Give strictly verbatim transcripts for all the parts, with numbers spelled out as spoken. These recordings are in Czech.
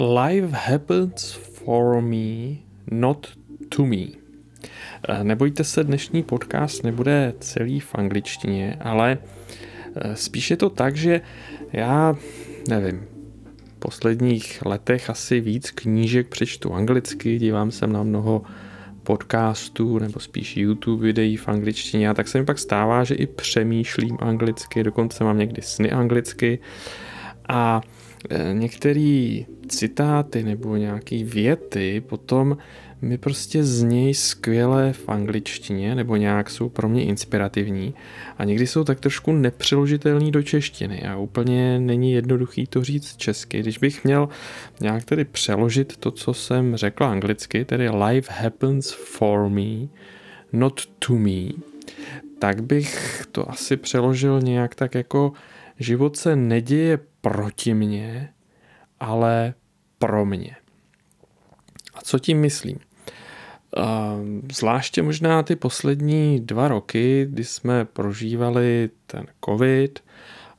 Life happens for me, not to me. Nebojte se, dnešní podcast nebude celý v angličtině, ale spíš je to tak, že já nevím, v posledních letech asi víc knížek přečtu anglicky, dívám se na mnoho podcastů nebo spíš YouTube videí v angličtině a tak se mi pak stává, že i přemýšlím anglicky, dokonce mám někdy sny anglicky a některé citáty nebo nějaké věty potom mi prostě znějí skvěle v angličtině nebo nějak jsou pro mě inspirativní a někdy jsou tak trošku nepřeložitelný do češtiny a úplně není jednoduchý to říct česky. Když bych měl nějak tedy přeložit to, co jsem řekl anglicky, tedy life happens for me, not to me, tak bych to asi přeložil nějak tak jako život se neděje proti mně, ale pro mě. A co tím myslím? Zvláště možná ty poslední dva roky, kdy jsme prožívali ten covid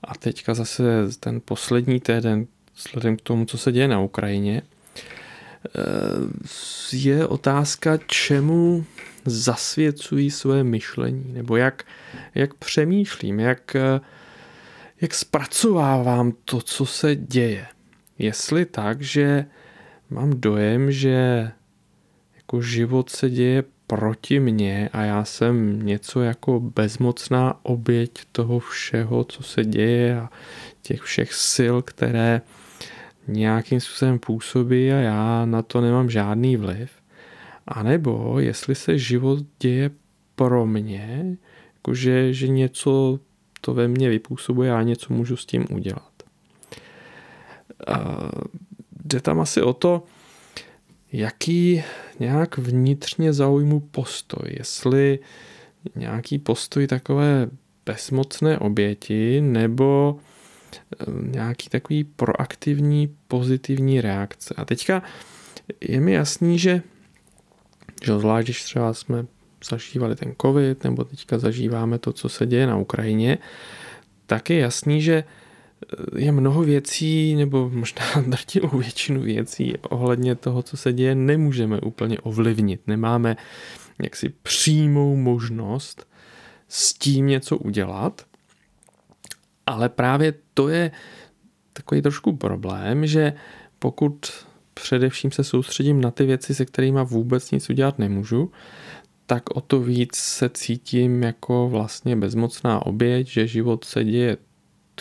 a teďka zase ten poslední týden, vzhledem k tomu, co se děje na Ukrajině, je otázka, čemu zasvěcují své myšlení, nebo jak, jak přemýšlím, jak, jak zpracovávám to, co se děje. Jestli tak, že mám dojem, že jako život se děje proti mně a já jsem něco jako bezmocná oběť toho všeho, co se děje a těch všech sil, které nějakým způsobem působí a já na to nemám žádný vliv. A nebo jestli se život děje pro mě, jakože že něco to ve mně vypůsobuje a já něco můžu s tím udělat. A jde tam asi o to, jaký nějak vnitřně zaujmu postoj. Jestli nějaký postoj takové bezmocné oběti nebo nějaký takový proaktivní, pozitivní reakce. A teďka je mi jasný, že, že zvlášť, když třeba jsme zažívali ten covid nebo teďka zažíváme to, co se děje na Ukrajině, tak je jasný, že je mnoho věcí, nebo možná drtivou většinu věcí ohledně toho, co se děje, nemůžeme úplně ovlivnit. Nemáme jaksi přímou možnost s tím něco udělat, ale právě to je takový trošku problém, že pokud především se soustředím na ty věci, se kterými vůbec nic udělat nemůžu, tak o to víc se cítím jako vlastně bezmocná oběť, že život se děje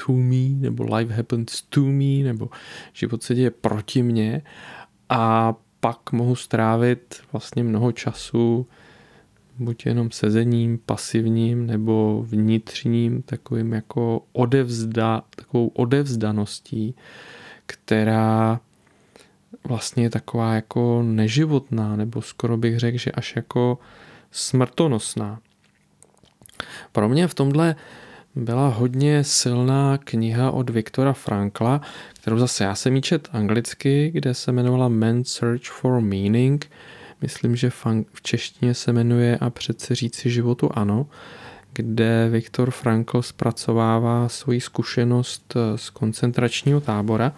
to me, nebo life happens to me, nebo život se děje proti mně a pak mohu strávit vlastně mnoho času buď jenom sezením, pasivním, nebo vnitřním takovým jako odevzda, takovou odevzdaností, která vlastně je taková jako neživotná, nebo skoro bych řekl, že až jako smrtonosná. Pro mě v tomhle byla hodně silná kniha od Viktora Frankla, kterou zase já jsem ji čet anglicky, kde se jmenovala Man's Search for Meaning. Myslím, že v češtině se jmenuje A přece říci životu ano, kde Viktor Frankl zpracovává svoji zkušenost z koncentračního tábora.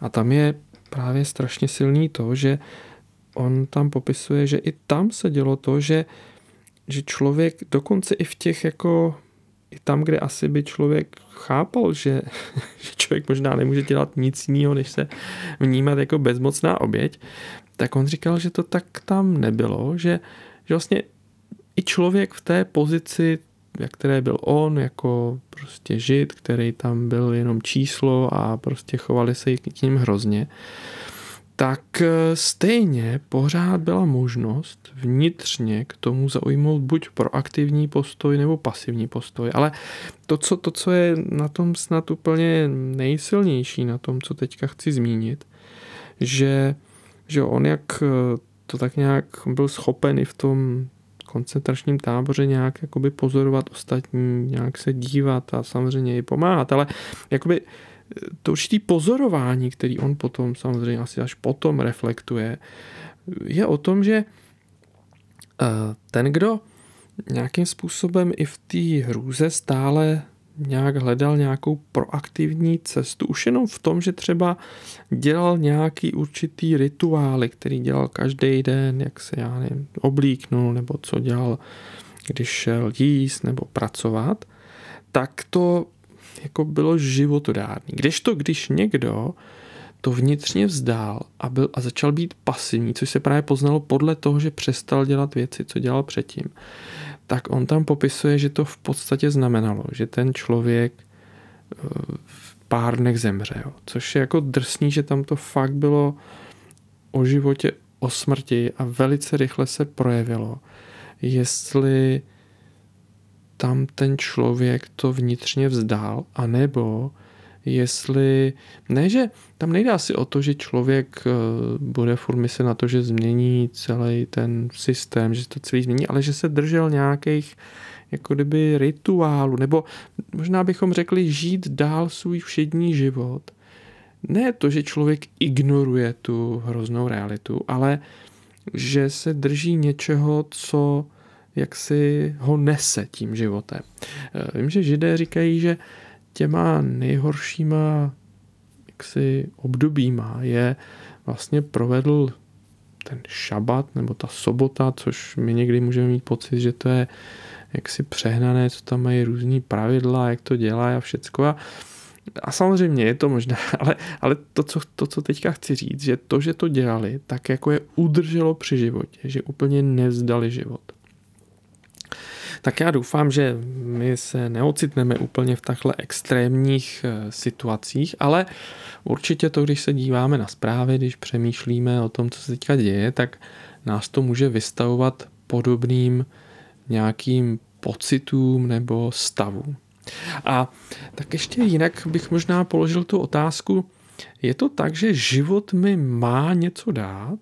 A tam je právě strašně silný to, že on tam popisuje, že i tam se dělo to, že, že člověk dokonce i v těch jako i tam, kde asi by člověk chápal, že, že člověk možná nemůže dělat nic jiného, než se vnímat jako bezmocná oběť, tak on říkal, že to tak tam nebylo, že, že vlastně i člověk v té pozici, ve které byl on, jako prostě žid, který tam byl jenom číslo a prostě chovali se k ním hrozně, tak stejně pořád byla možnost vnitřně k tomu zaujmout buď proaktivní postoj nebo pasivní postoj. Ale to, co, to, co je na tom snad úplně nejsilnější, na tom, co teďka chci zmínit, že, že on jak to tak nějak byl schopen i v tom koncentračním táboře nějak jakoby pozorovat ostatní, nějak se dívat a samozřejmě i pomáhat, ale jakoby to určitý pozorování, který on potom samozřejmě asi až potom reflektuje, je o tom, že ten, kdo nějakým způsobem i v té hrůze stále nějak hledal nějakou proaktivní cestu, už jenom v tom, že třeba dělal nějaký určitý rituály, který dělal každý den, jak se já nevím, oblíknul, nebo co dělal, když šel jíst nebo pracovat, tak to jako bylo životodárný. Kdežto, když někdo to vnitřně vzdál a, byl, a začal být pasivní, což se právě poznalo podle toho, že přestal dělat věci, co dělal předtím, tak on tam popisuje, že to v podstatě znamenalo, že ten člověk v pár dnech zemřel, což je jako drsný, že tam to fakt bylo o životě, o smrti a velice rychle se projevilo, jestli tam ten člověk to vnitřně vzdál, anebo jestli, ne, že tam nejde asi o to, že člověk bude furt myslet na to, že změní celý ten systém, že to celý změní, ale že se držel nějakých jako kdyby rituálů, nebo možná bychom řekli žít dál svůj všední život. Ne to, že člověk ignoruje tu hroznou realitu, ale že se drží něčeho, co jaksi ho nese tím životem. Vím, že Židé říkají, že těma nejhoršíma jaksi obdobíma je vlastně provedl ten šabat nebo ta sobota, což my někdy můžeme mít pocit, že to je jaksi přehnané, co tam mají různý pravidla, jak to dělá a všecko. A, a samozřejmě je to možná, ale, ale to, co, to, co teďka chci říct, že to, že to dělali, tak jako je udrželo při životě, že úplně nevzdali život. Tak já doufám, že my se neocitneme úplně v takhle extrémních situacích, ale určitě to, když se díváme na zprávy, když přemýšlíme o tom, co se teďka děje, tak nás to může vystavovat podobným nějakým pocitům nebo stavům. A tak ještě jinak bych možná položil tu otázku, je to tak, že život mi má něco dát?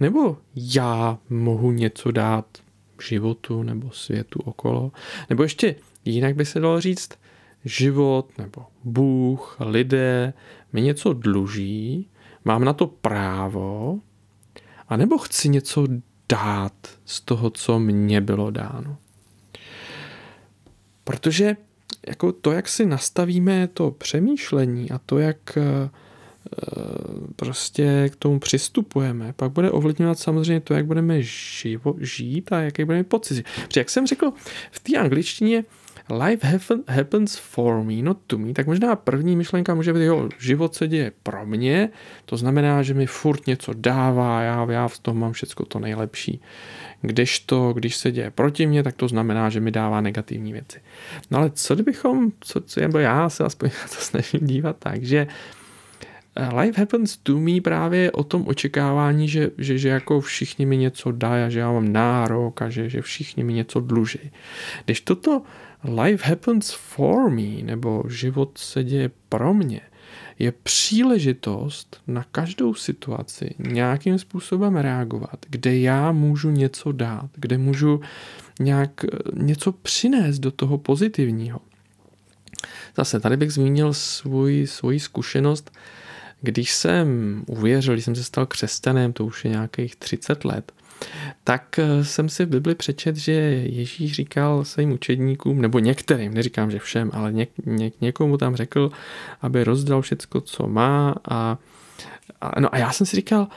Nebo já mohu něco dát životu nebo světu okolo? Nebo ještě jinak by se dalo říct, život nebo Bůh, lidé mi něco dluží, mám na to právo, anebo chci něco dát z toho, co mně bylo dáno. Protože jako to, jak si nastavíme to přemýšlení a to, jak prostě k tomu přistupujeme, pak bude ovlivňovat samozřejmě to, jak budeme živo, žít a jaký budeme pocit. Protože jak jsem řekl v té angličtině life happens for me, not to me, tak možná první myšlenka může být, jo, život se děje pro mě, to znamená, že mi furt něco dává, já, já v tom mám všecko to nejlepší. Kdežto, když se děje proti mě, tak to znamená, že mi dává negativní věci. No ale co kdybychom, co, co nebo já se aspoň na to snažím dívat tak, že life happens to me právě o tom očekávání, že, že, že jako všichni mi něco dají a že já mám nárok a že, že všichni mi něco dluží. Když toto life happens for me, nebo život se děje pro mě, je příležitost na každou situaci nějakým způsobem reagovat, kde já můžu něco dát, kde můžu nějak něco přinést do toho pozitivního. Zase tady bych zmínil svůj, svoji zkušenost. Když jsem uvěřil, když jsem se stal křesťanem, to už je nějakých třicet let, tak jsem si v Bibli přečet, že Ježíš říkal svým učedníkům, nebo některým, neříkám, že všem, ale něk, něk, někomu tam řekl, aby rozdal všecko, co má. A, a, no a já jsem si říkal,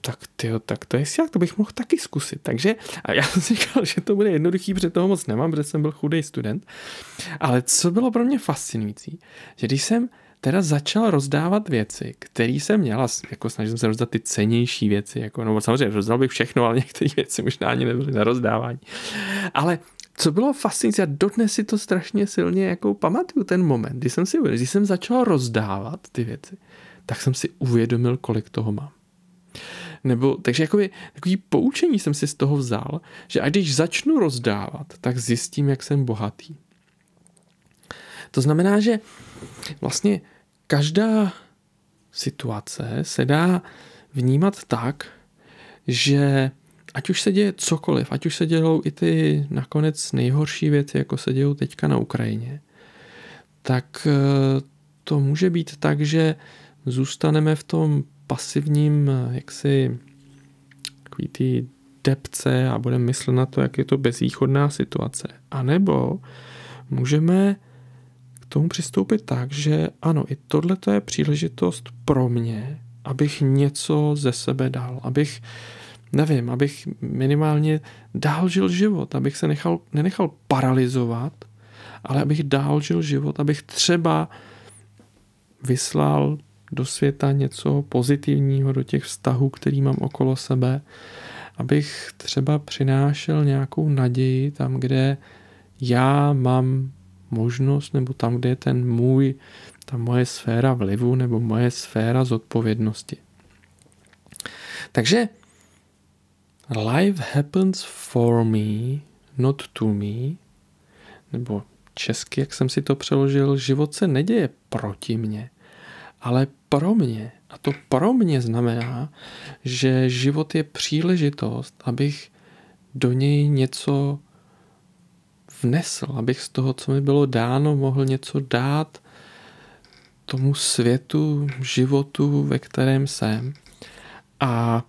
tak tyjo, tak to je jak, to bych mohl taky zkusit. Takže a já jsem si říkal, že to bude jednoduchý, protože toho moc nemám, protože jsem byl chudej student. Ale co bylo pro mě fascinující, že když jsem teda začal rozdávat věci, které jsem měl, jako snažil jsem se rozdat ty cennější věci, jako, no samozřejmě rozdal bych všechno, ale některé věci možná ani nebyly na rozdávání. Ale co bylo fascinující, já dodnes si to strašně silně jako pamatuju ten moment, když jsem si uvědomil, když jsem začal rozdávat ty věci, tak jsem si uvědomil, kolik toho mám. Nebo, takže jakoby, takový poučení jsem si z toho vzal, že a když začnu rozdávat, tak zjistím, jak jsem bohatý. To znamená, že vlastně každá situace se dá vnímat tak, že ať už se děje cokoliv, ať už se dějou i ty nakonec nejhorší věci, jako se dějou teďka na Ukrajině, tak to může být tak, že zůstaneme v tom pasivním jaksi takový ty depce a budeme myslet na to, jak je to bezvýchodná situace. A nebo můžeme tomu přistoupit tak, že ano, i tohle je příležitost pro mě, abych něco ze sebe dal, abych, nevím, abych minimálně dál žil život, abych se nechal, nenechal paralizovat, ale abych dál žil život, abych třeba vyslal do světa něco pozitivního do těch vztahů, který mám okolo sebe, abych třeba přinášel nějakou naději tam, kde já mám možnost, nebo tam, kde je ten můj, ta moje sféra vlivu, nebo moje sféra zodpovědnosti. Takže life happens for me, not to me, nebo česky, jak jsem si to přeložil, život se neděje proti mně, ale pro mě. A to pro mě znamená, že život je příležitost, abych do něj něco vnesl, abych z toho, co mi bylo dáno, mohl něco dát tomu světu, životu, ve kterém jsem. A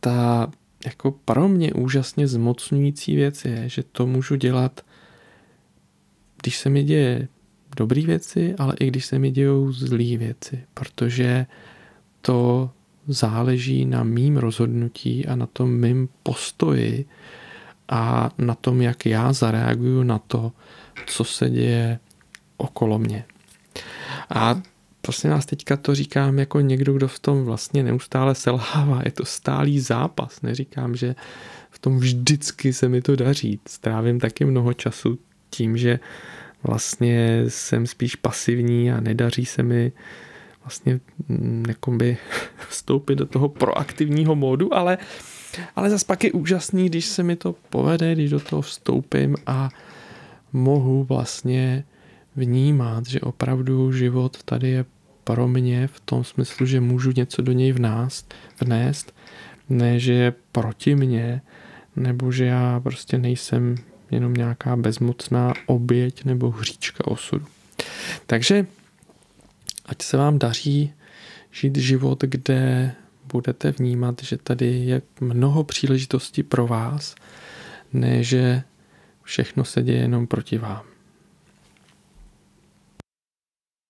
ta jako pro mě úžasně zmocňující věc je, že to můžu dělat, když se mi děje dobré věci, ale i když se mi dějou zlý věci, protože to záleží na mým rozhodnutí a na tom mým postoji a na tom, jak já zareaguju na to, co se děje okolo mě. A prostě nás teďka to říkám jako někdo, kdo v tom vlastně neustále selhává. Je to stálý zápas. Neříkám, že v tom vždycky se mi to daří. Strávím taky mnoho času tím, že vlastně jsem spíš pasivní a nedaří se mi vlastně jakoby vstoupit do toho proaktivního módu, ale, ale zas pak je úžasný, když se mi to povede, když do toho vstoupím a mohu vlastně vnímat, že opravdu život tady je pro mě v tom smyslu, že můžu něco do něj vnást, vnést, ne, že je proti mně, nebo že já prostě nejsem jenom nějaká bezmocná oběť nebo hříčka osudu. Takže ať se vám daří žít život, kde budete vnímat, že tady je mnoho příležitostí pro vás, ne že všechno se děje jenom proti vám.